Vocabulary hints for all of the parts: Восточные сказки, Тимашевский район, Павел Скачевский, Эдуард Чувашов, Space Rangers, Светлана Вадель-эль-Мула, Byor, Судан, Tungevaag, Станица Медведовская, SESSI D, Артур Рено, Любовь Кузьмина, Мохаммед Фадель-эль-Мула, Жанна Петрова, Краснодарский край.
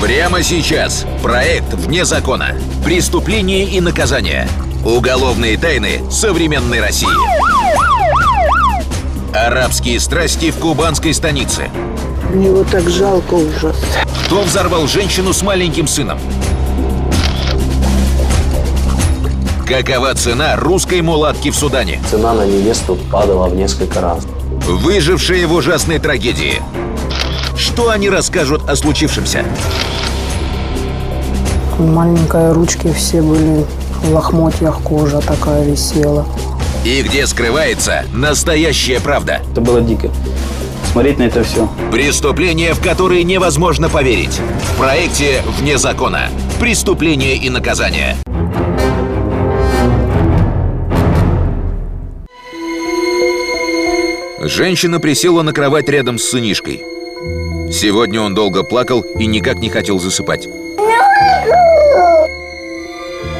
Прямо сейчас. Проект «Вне закона. Преступление и наказание. Уголовные тайны современной России». Арабские страсти в кубанской станице. Мне его так жалко, ужас. Кто взорвал женщину с маленьким сыном? Какова цена русской мулатки в Судане? Цена на невесту падала в несколько раз. Выжившие в ужасной трагедии. Что они расскажут о случившемся? Маленькие ручки все были в лохмотьях, кожа такая висела. И где скрывается настоящая правда? Это было дико. Смотреть на это все. Преступления, в которые невозможно поверить. В проекте «Вне закона. Преступление и наказание». Женщина присела на кровать рядом с сынишкой. Сегодня он долго плакал и никак не хотел засыпать.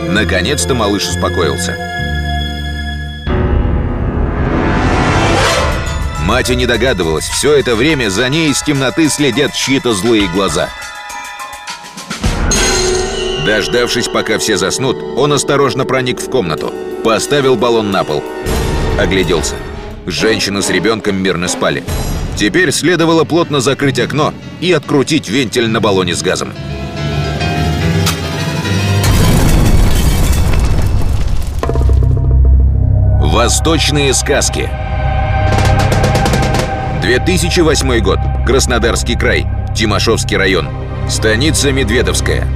Наконец-то малыш успокоился. Мать и не догадывалась, все это время за ней из темноты следят чьи-то злые глаза. Дождавшись, пока все заснут, он осторожно проник в комнату, поставил баллон на пол, огляделся. Женщина с ребенком мирно спали. Теперь следовало плотно закрыть окно и открутить вентиль на баллоне с газом. Восточные сказки. 2008 год. Краснодарский край. Тимашевский район. Станица Медведовская.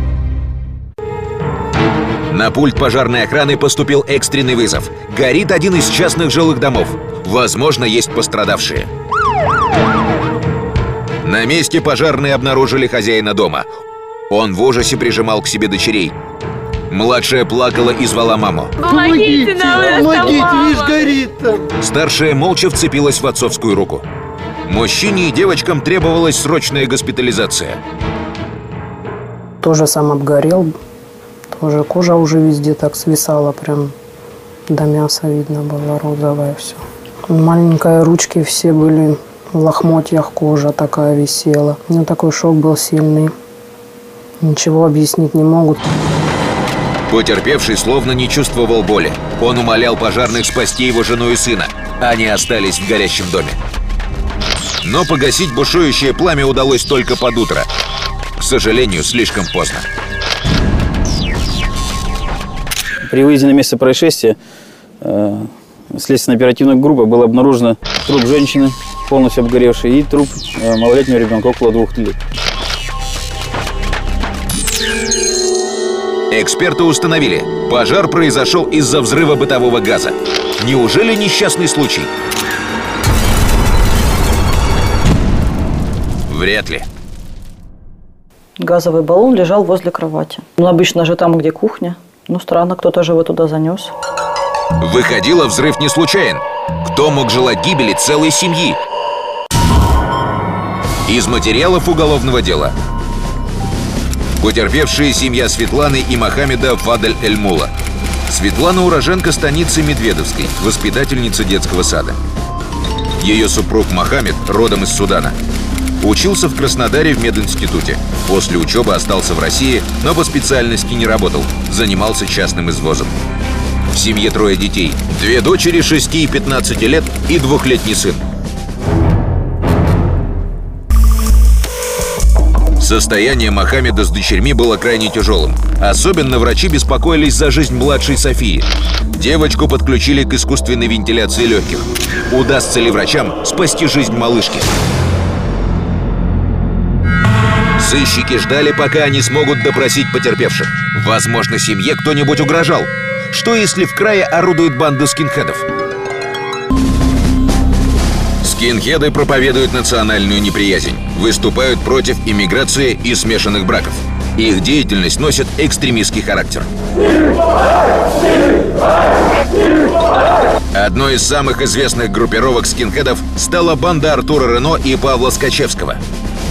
На пульт пожарной охраны поступил экстренный вызов. Горит один из частных жилых домов. Возможно, есть пострадавшие. На месте пожарные обнаружили хозяина дома. Он в ужасе прижимал к себе дочерей. Младшая плакала и звала маму. Помогите нам, помогите, видишь, горит там. Старшая молча вцепилась в отцовскую руку. Мужчине и девочкам требовалась срочная госпитализация. Тоже сам обгорел. Уже кожа уже везде так свисала, прям до мяса видно было, розовая все. Маленькие ручки все были в лохмотьях, кожа такая висела. У меня такой шок был сильный. Ничего объяснить не могут. Потерпевший словно не чувствовал боли. Он умолял пожарных спасти его жену и сына. Они остались в горящем доме. Но погасить бушующее пламя удалось только под утро. К сожалению, слишком поздно. При выезде на место происшествия следственно-оперативной группой был обнаружен труп женщины, полностью обгоревший, и труп малолетнего ребенка около 2 лет. Эксперты установили, пожар произошел из-за взрыва бытового газа. Неужели несчастный случай? Вряд ли. Газовый баллон лежал возле кровати. Ну, обычно же там, где кухня. Ну, странно, кто-то же его туда занес. Выходило, взрыв не случайен. Кто мог желать гибели целой семьи? Из материалов уголовного дела. Потерпевшие семья Светланы и Мохаммеда Фадель-эль-Мула. Светлана – уроженка станицы Медведовской, воспитательница детского сада. Ее супруг Мохаммед родом из Судана. Учился в Краснодаре в мединституте. После учебы остался в России, но по специальности не работал. Занимался частным извозом. В семье 3 детей. 2 дочери 6 и 15 лет и 2-летний сын. Состояние Мохаммеда с дочерьми было крайне тяжелым. Особенно врачи беспокоились за жизнь младшей Софии. Девочку подключили к искусственной вентиляции легких. Удастся ли врачам спасти жизнь малышки? Сыщики ждали, пока они смогут допросить потерпевших. Возможно, семье кто-нибудь угрожал. Что, если в крае орудует банда скинхедов? Скинхеды проповедуют национальную неприязнь, выступают против иммиграции и смешанных браков. Их деятельность носит экстремистский характер. Одной из самых известных группировок скинхедов стала банда Артура Рено и Павла Скачевского.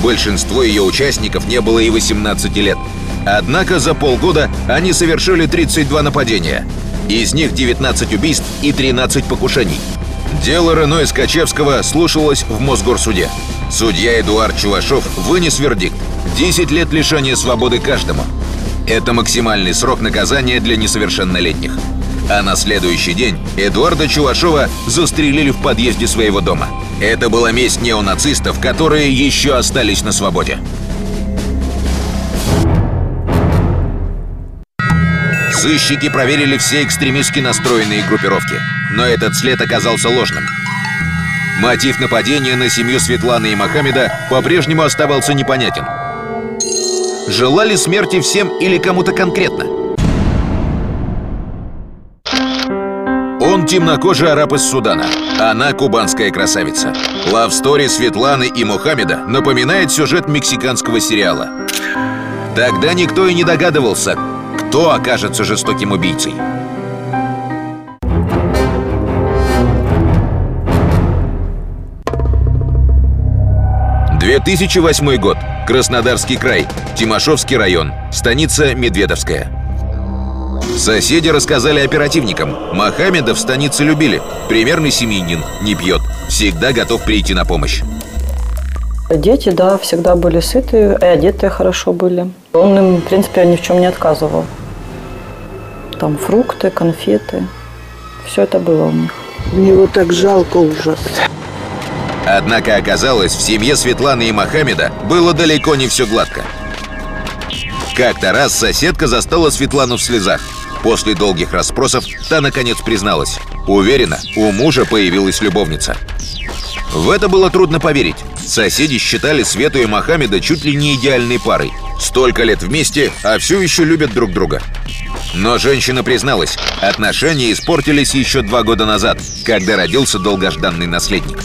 Большинство ее участников не было и 18 лет. Однако за полгода они совершили 32 нападения. Из них 19 убийств и 13 покушений. Дело Рено и Скачевского слушалось в Мосгорсуде. Судья Эдуард Чувашов вынес вердикт. 10 лет лишения свободы каждому. Это максимальный срок наказания для несовершеннолетних. А на следующий день Эдуарда Чувашова застрелили в подъезде своего дома. Это была месть неонацистов, которые еще остались на свободе. Сыщики проверили все экстремистски настроенные группировки, но этот след оказался ложным. Мотив нападения на семью Светланы и Мохаммеда по-прежнему оставался непонятен. Желали смерти всем или кому-то конкретно? Он темнокожий араб из Судана, она кубанская красавица. Лавстори Светланы и Мохаммеда напоминает сюжет мексиканского сериала. Тогда никто и не догадывался, кто окажется жестоким убийцей. В 2008 год. Краснодарский край, Тимашевский район, станица Медведовская. Соседи рассказали оперативникам, Мохаммеда в станице любили. Примерный семьянин, не пьет, всегда готов прийти на помощь. Дети, да, всегда были сыты и одеты хорошо были. Он им, в принципе, ни в чем не отказывал. Там фрукты, конфеты, все это было у них. Мне его так жалко ужасно. Однако оказалось, в семье Светланы и Мохаммеда было далеко не все гладко. Как-то раз соседка застала Светлану в слезах. После долгих расспросов та наконец призналась. Уверена, у мужа появилась любовница. В это было трудно поверить. Соседи считали Свету и Мохаммеда чуть ли не идеальной парой. Столько лет вместе, а все еще любят друг друга. Но женщина призналась, отношения испортились еще 2 года назад, когда родился долгожданный наследник.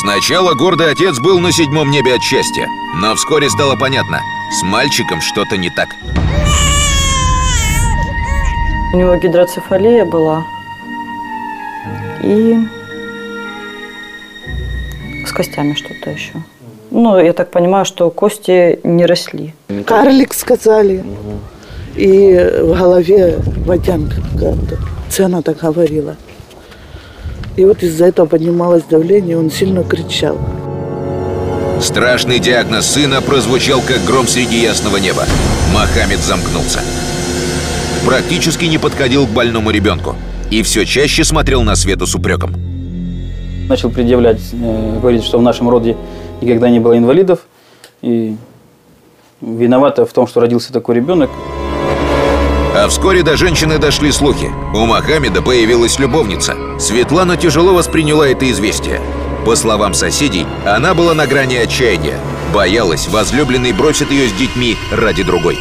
Сначала гордый отец был на 7-м небе от счастья, но вскоре стало понятно, с мальчиком что-то не так. У него гидроцефалия была и с костями что-то еще. Ну, я так понимаю, что кости не росли. Карлик сказали, и в голове водянка, цена так говорила. И вот из-за этого поднималось давление, он сильно кричал. Страшный диагноз сына прозвучал, как гром среди ясного неба. Мохаммед замкнулся. Практически не подходил к больному ребенку. И все чаще смотрел на Свету с упреком. Начал предъявлять, говорить, что в нашем роде никогда не было инвалидов. И виновата в том, что родился такой ребенок. А вскоре до женщины дошли слухи. У Мохаммеда появилась любовница. Светлана тяжело восприняла это известие. По словам соседей, она была на грани отчаяния. Боялась, возлюбленный бросит ее с детьми ради другой.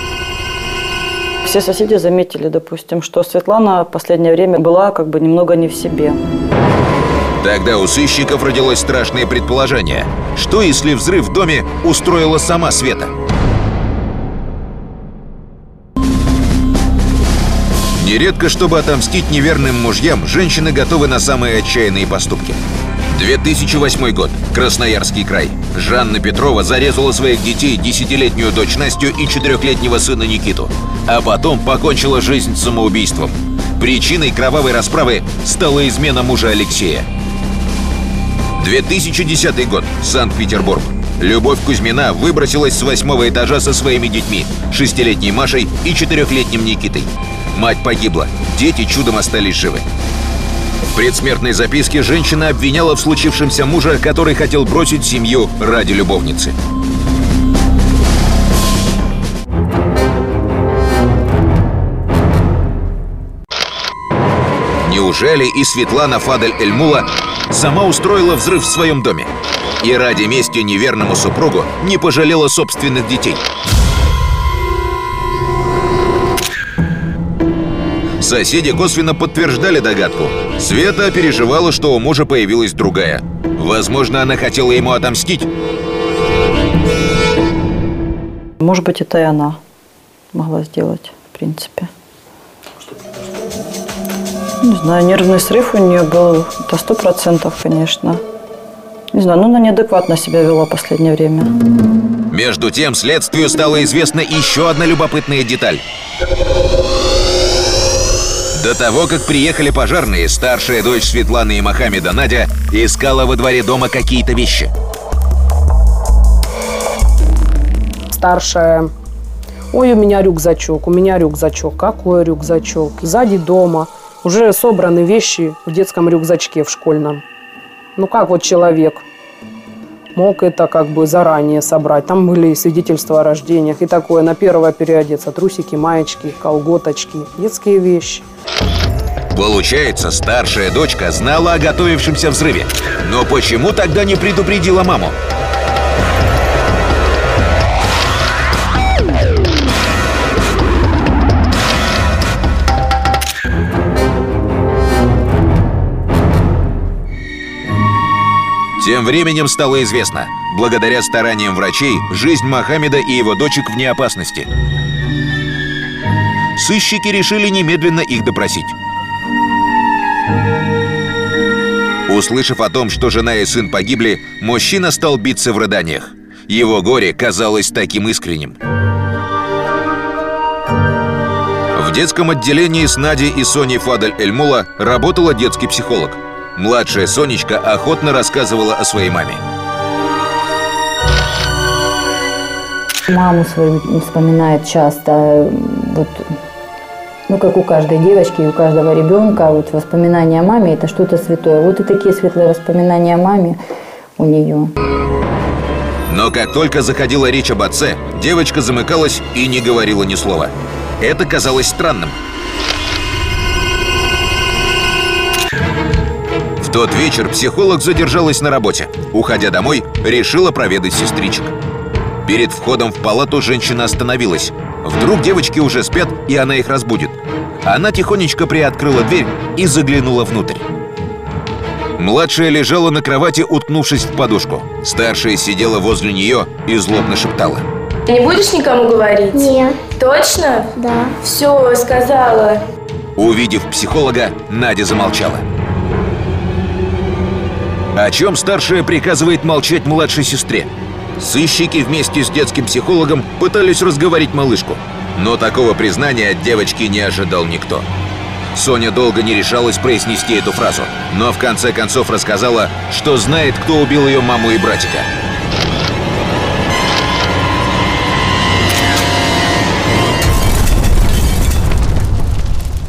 Все соседи заметили, допустим, что Светлана в последнее время была как бы немного не в себе. Тогда у сыщиков родилось страшное предположение. Что, если взрыв в доме устроила сама Света? Нередко, чтобы отомстить неверным мужьям, женщины готовы на самые отчаянные поступки. 2008 год. Красноярский край. Жанна Петрова зарезала своих детей, 10-летнюю дочь Настю и 4-летнего сына Никиту. А потом покончила жизнь самоубийством. Причиной кровавой расправы стала измена мужа Алексея. 2010 год. Санкт-Петербург. Любовь Кузьмина выбросилась с 8-го этажа со своими детьми, 6-летней Машей и 4-летним Никитой. Мать погибла, дети чудом остались живы. В предсмертной записке женщина обвиняла в случившемся мужа, который хотел бросить семью ради любовницы. Неужели и Светлана Фадель-эль-Мула сама устроила взрыв в своем доме? И ради мести неверному супругу не пожалела собственных детей? Соседи косвенно подтверждали догадку. Света переживала, что у мужа появилась другая. Возможно, она хотела ему отомстить. Может быть, это и она могла сделать, в принципе. Не знаю, нервный срыв у нее был, это 100%, конечно. Не знаю, но она неадекватно себя вела в последнее время. Между тем, следствию стала известна еще одна любопытная деталь. До того, как приехали пожарные, старшая дочь Светланы и Мохаммеда, Надя, искала во дворе дома какие-то вещи. старшая: ой, у меня рюкзачок, у меня рюкзачок, какой рюкзачок? Сзади дома уже собраны вещи в детском рюкзачке в школьном. Ну как вот человек мог это как бы заранее собрать? Там были свидетельства о рождениях и такое, на первое переодеться, трусики, маечки, колготочки, детские вещи. Получается, старшая дочка знала о готовившемся взрыве. Но почему тогда не предупредила маму? Тем временем стало известно, благодаря стараниям врачей, жизнь Мохаммеда и его дочек вне опасности. Сыщики решили немедленно их допросить. Услышав о том, что жена и сын погибли, мужчина стал биться в рыданиях. Его горе казалось таким искренним. В детском отделении с Надей и Соней Фадель-эль-Мула работала детский психолог. Младшая Сонечка охотно рассказывала о своей маме. Маму свою вспоминает часто, вот, ну как у каждой девочки и у каждого ребенка, вот воспоминания о маме – это что-то святое. Вот и такие светлые воспоминания о маме у нее. Но как только заходила речь об отце, девочка замыкалась и не говорила ни слова. Это казалось странным. В тот вечер психолог задержалась на работе. Уходя домой, решила проведать сестричек. Перед входом в палату женщина остановилась. Вдруг девочки уже спят, и она их разбудит. Она тихонечко приоткрыла дверь и заглянула внутрь. Младшая лежала на кровати, уткнувшись в подушку. Старшая сидела возле нее и злобно шептала. Ты не будешь никому говорить? Нет. Точно? Да. Все, сказала. Увидев психолога, Надя замолчала. О чем старшая приказывает молчать младшей сестре. Сыщики вместе с детским психологом пытались разговорить малышку. Но такого признания от девочки не ожидал никто. Соня долго не решалась произнести эту фразу, но в конце концов рассказала, что знает, кто убил ее маму и братика.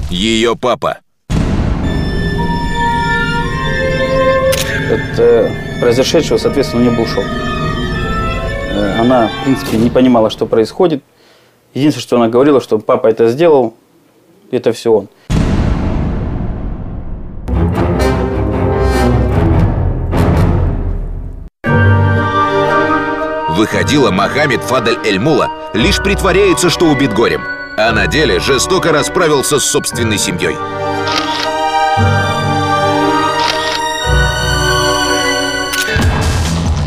Ее папа. От произошедшего, соответственно, у нее был шок. Она, в принципе, не понимала, что происходит. Единственное, что она говорила, что папа это сделал, это все он. Выходила, Мохаммед Фадель-эль-Мула лишь притворяется, что убит горем, а на деле жестоко расправился с собственной семьей.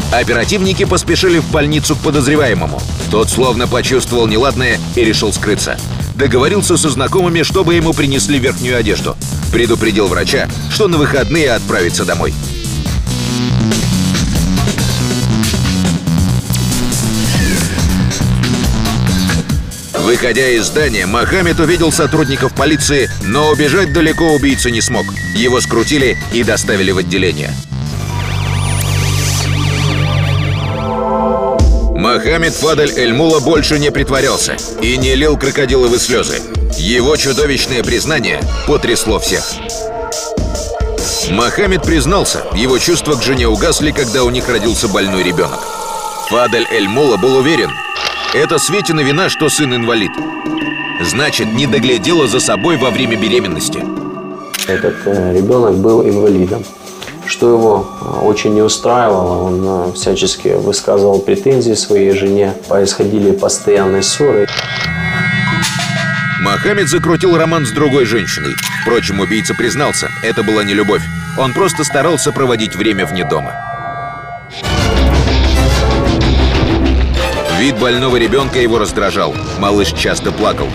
Оперативники поспешили в больницу к подозреваемому. Тот словно почувствовал неладное и решил скрыться. Договорился со знакомыми, чтобы ему принесли верхнюю одежду. Предупредил врача, что на выходные отправится домой. Выходя из здания, Мохаммед увидел сотрудников полиции, но убежать далеко убийца не смог. Его скрутили и доставили в отделение. Мохаммед Фадель-эль-Мула больше не притворялся и не лил крокодиловые слезы. Его чудовищное признание потрясло всех. Мохаммед признался, его чувства к жене угасли, когда у них родился больной ребенок. Фадель-эль-Мула был уверен, это Светина вина, что сын инвалид. Значит, не доглядела за собой во время беременности. Этот ребенок был инвалидом, что его очень не устраивало. Он всячески высказывал претензии своей жене, происходили постоянные ссоры. Мохаммед закрутил роман с другой женщиной. Впрочем, убийца признался, это была не любовь. Он просто старался проводить время вне дома. Вид больного ребенка его раздражал. Малыш часто плакал.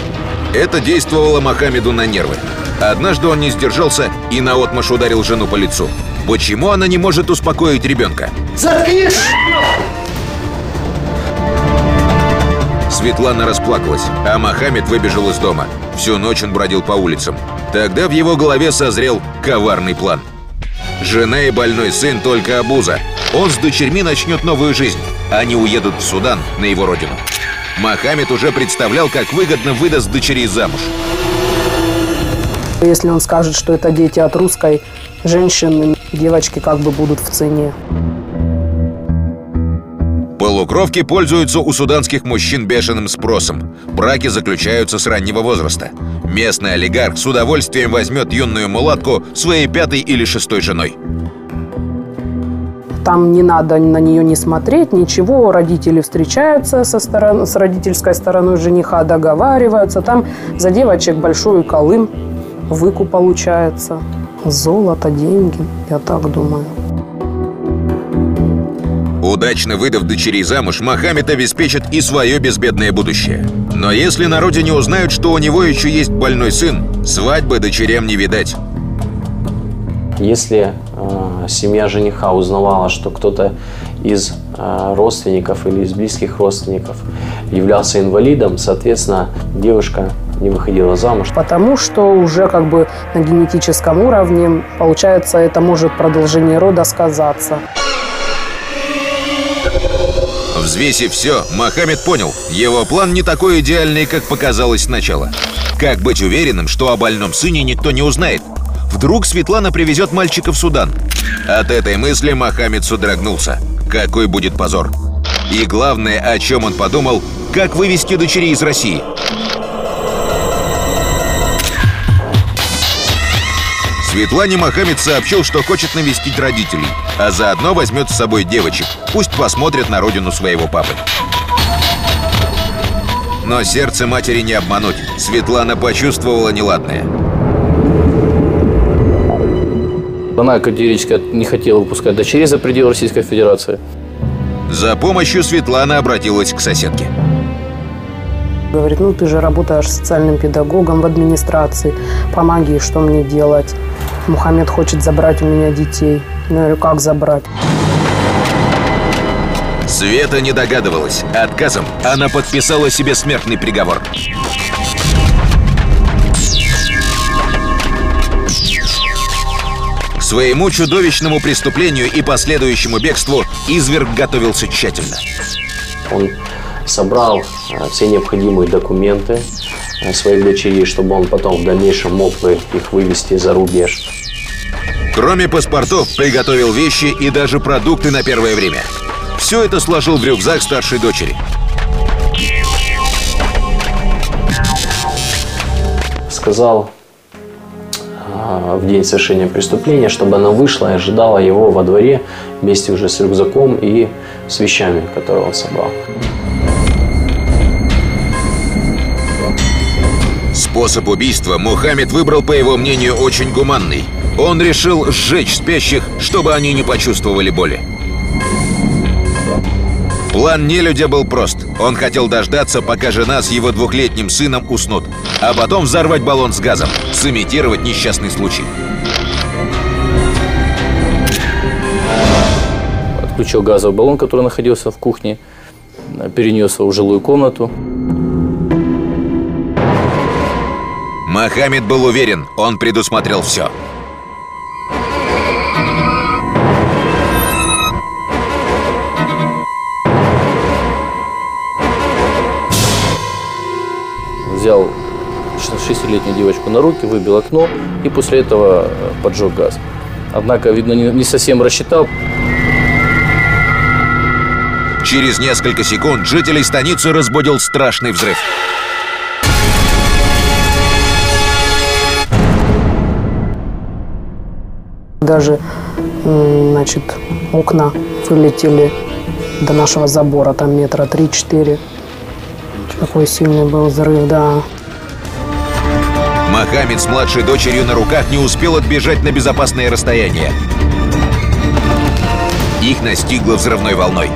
Это действовало Мохаммеду на нервы. Однажды он не сдержался и наотмашь ударил жену по лицу. Почему она не может успокоить ребенка? Заткнись! Светлана расплакалась, а Мохаммед выбежал из дома. Всю ночь он бродил по улицам. Тогда в его голове созрел коварный план. Жена и больной сын только обуза. Он с дочерьми начнет новую жизнь. Они уедут в Судан, на его родину. Мохаммед уже представлял, как выгодно выдаст дочерей замуж. Если он скажет, что это дети от русской женщины, девочки как бы будут в цене. Полукровки пользуются у суданских мужчин бешеным спросом. Браки заключаются с раннего возраста. Местный олигарх с удовольствием возьмет юную мулатку своей пятой или шестой женой. Там не надо на нее не смотреть, ничего. Родители встречаются с родительской стороной жениха, договариваются. Там за девочек большой колым, выкуп получается. Золото, деньги, я так думаю. Удачно выдав дочерей замуж, Мохаммед обеспечит и свое безбедное будущее. Но если на родине узнают, что у него еще есть больной сын, свадьбы дочерям не видать. Если семья жениха узнавала, что кто-то из родственников или из близких родственников являлся инвалидом, соответственно, девушка не выходила замуж. Потому что уже как бы на генетическом уровне, получается, это может продолжение рода сказаться. Взвесив все, Мохаммед понял, его план не такой идеальный, как показалось сначала. Как быть уверенным, что о больном сыне никто не узнает? Вдруг Светлана привезет мальчика в Судан? От этой мысли Мохаммед содрогнулся. Какой будет позор? И главное, о чем он подумал, как вывести дочерей из России. Светлане Мохаммед сообщил, что хочет навестить родителей, а заодно возьмет с собой девочек. Пусть посмотрят на родину своего папы. Но сердце матери не обмануть. Светлана почувствовала неладное. Она категорически не хотела выпускать дочерей за пределы Российской Федерации. За помощью Светлана обратилась к соседке. Говорит, ну ты же работаешь социальным педагогом в администрации, помоги, что мне делать? Мохаммед хочет забрать у меня детей. Ну, я говорю, как забрать? Света не догадывалась. Отказом она подписала себе смертный приговор. К своему чудовищному преступлению и последующему бегству изверг готовился тщательно. Он собрал все необходимые документы своих дочерей, чтобы он потом в дальнейшем мог бы их вывести за рубеж. Кроме паспортов, приготовил вещи и даже продукты на первое время. Все это сложил в рюкзак старшей дочери. Сказал в день совершения преступления, чтобы она вышла и ожидала его во дворе вместе уже с рюкзаком и с вещами, которые он собрал. Способ убийства Мохаммед выбрал, по его мнению, очень гуманный. Он решил сжечь спящих, чтобы они не почувствовали боли. План нелюдя был прост. Он хотел дождаться, пока жена с его двухлетним сыном уснут, а потом взорвать баллон с газом, сымитировать несчастный случай. Отключил газовый баллон, который находился в кухне, перенес его в жилую комнату. Мохаммед был уверен, он предусмотрел все. Взял 6-летнюю девочку на руки, выбил окно и после этого поджег газ. Однако, видно, не совсем рассчитал. Через несколько секунд жителей станицы разбудил страшный взрыв. Даже, значит, окна вылетели до нашего забора, там метра 3-4. Такой сильный был взрыв, да. Мохаммед с младшей дочерью на руках не успел отбежать на безопасное расстояние. Их настигло взрывной волной.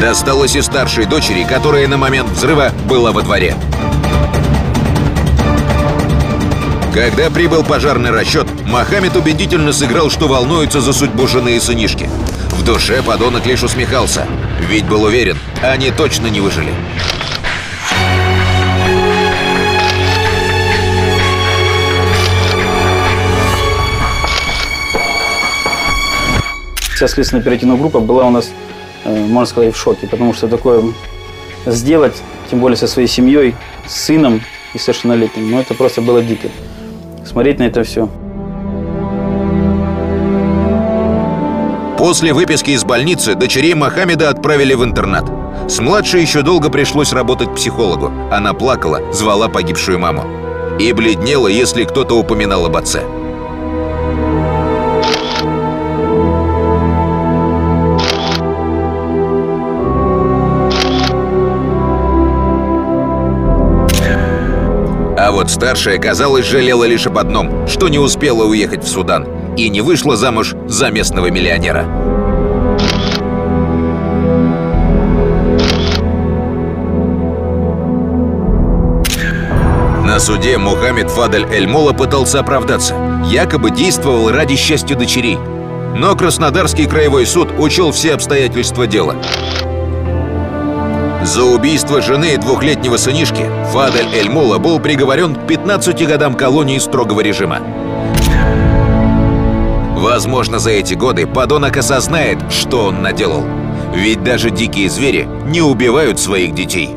Досталось и старшей дочери, которая на момент взрыва была во дворе. Когда прибыл пожарный расчет, Мохаммед убедительно сыграл, что волнуется за судьбу жены и сынишки. В душе подонок лишь усмехался, ведь был уверен, они точно не выжили. Вся следственная оперативная группа была у нас, можно сказать, в шоке, потому что такое сделать, тем более со своей семьей, с сыном и совершеннолетним. Но это просто было дико. Смотреть на это все. После выписки из больницы дочерей Мохаммеда отправили в интернат. С младшей еще долго пришлось работать психологу. Она плакала, звала погибшую маму. И бледнела, если кто-то упоминал об отце. А вот старшая, казалось, жалела лишь об одном, что не успела уехать в Судан и не вышла замуж за местного миллионера. На суде Мохаммед Фадель-эль-Мула пытался оправдаться. Якобы действовал ради счастья дочерей. Но Краснодарский краевой суд учел все обстоятельства дела. За убийство жены и двухлетнего сынишки Фадель-эль-Мула был приговорен к 15 годам колонии строгого режима. Возможно, за эти годы подонок осознает, что он наделал. Ведь даже дикие звери не убивают своих детей.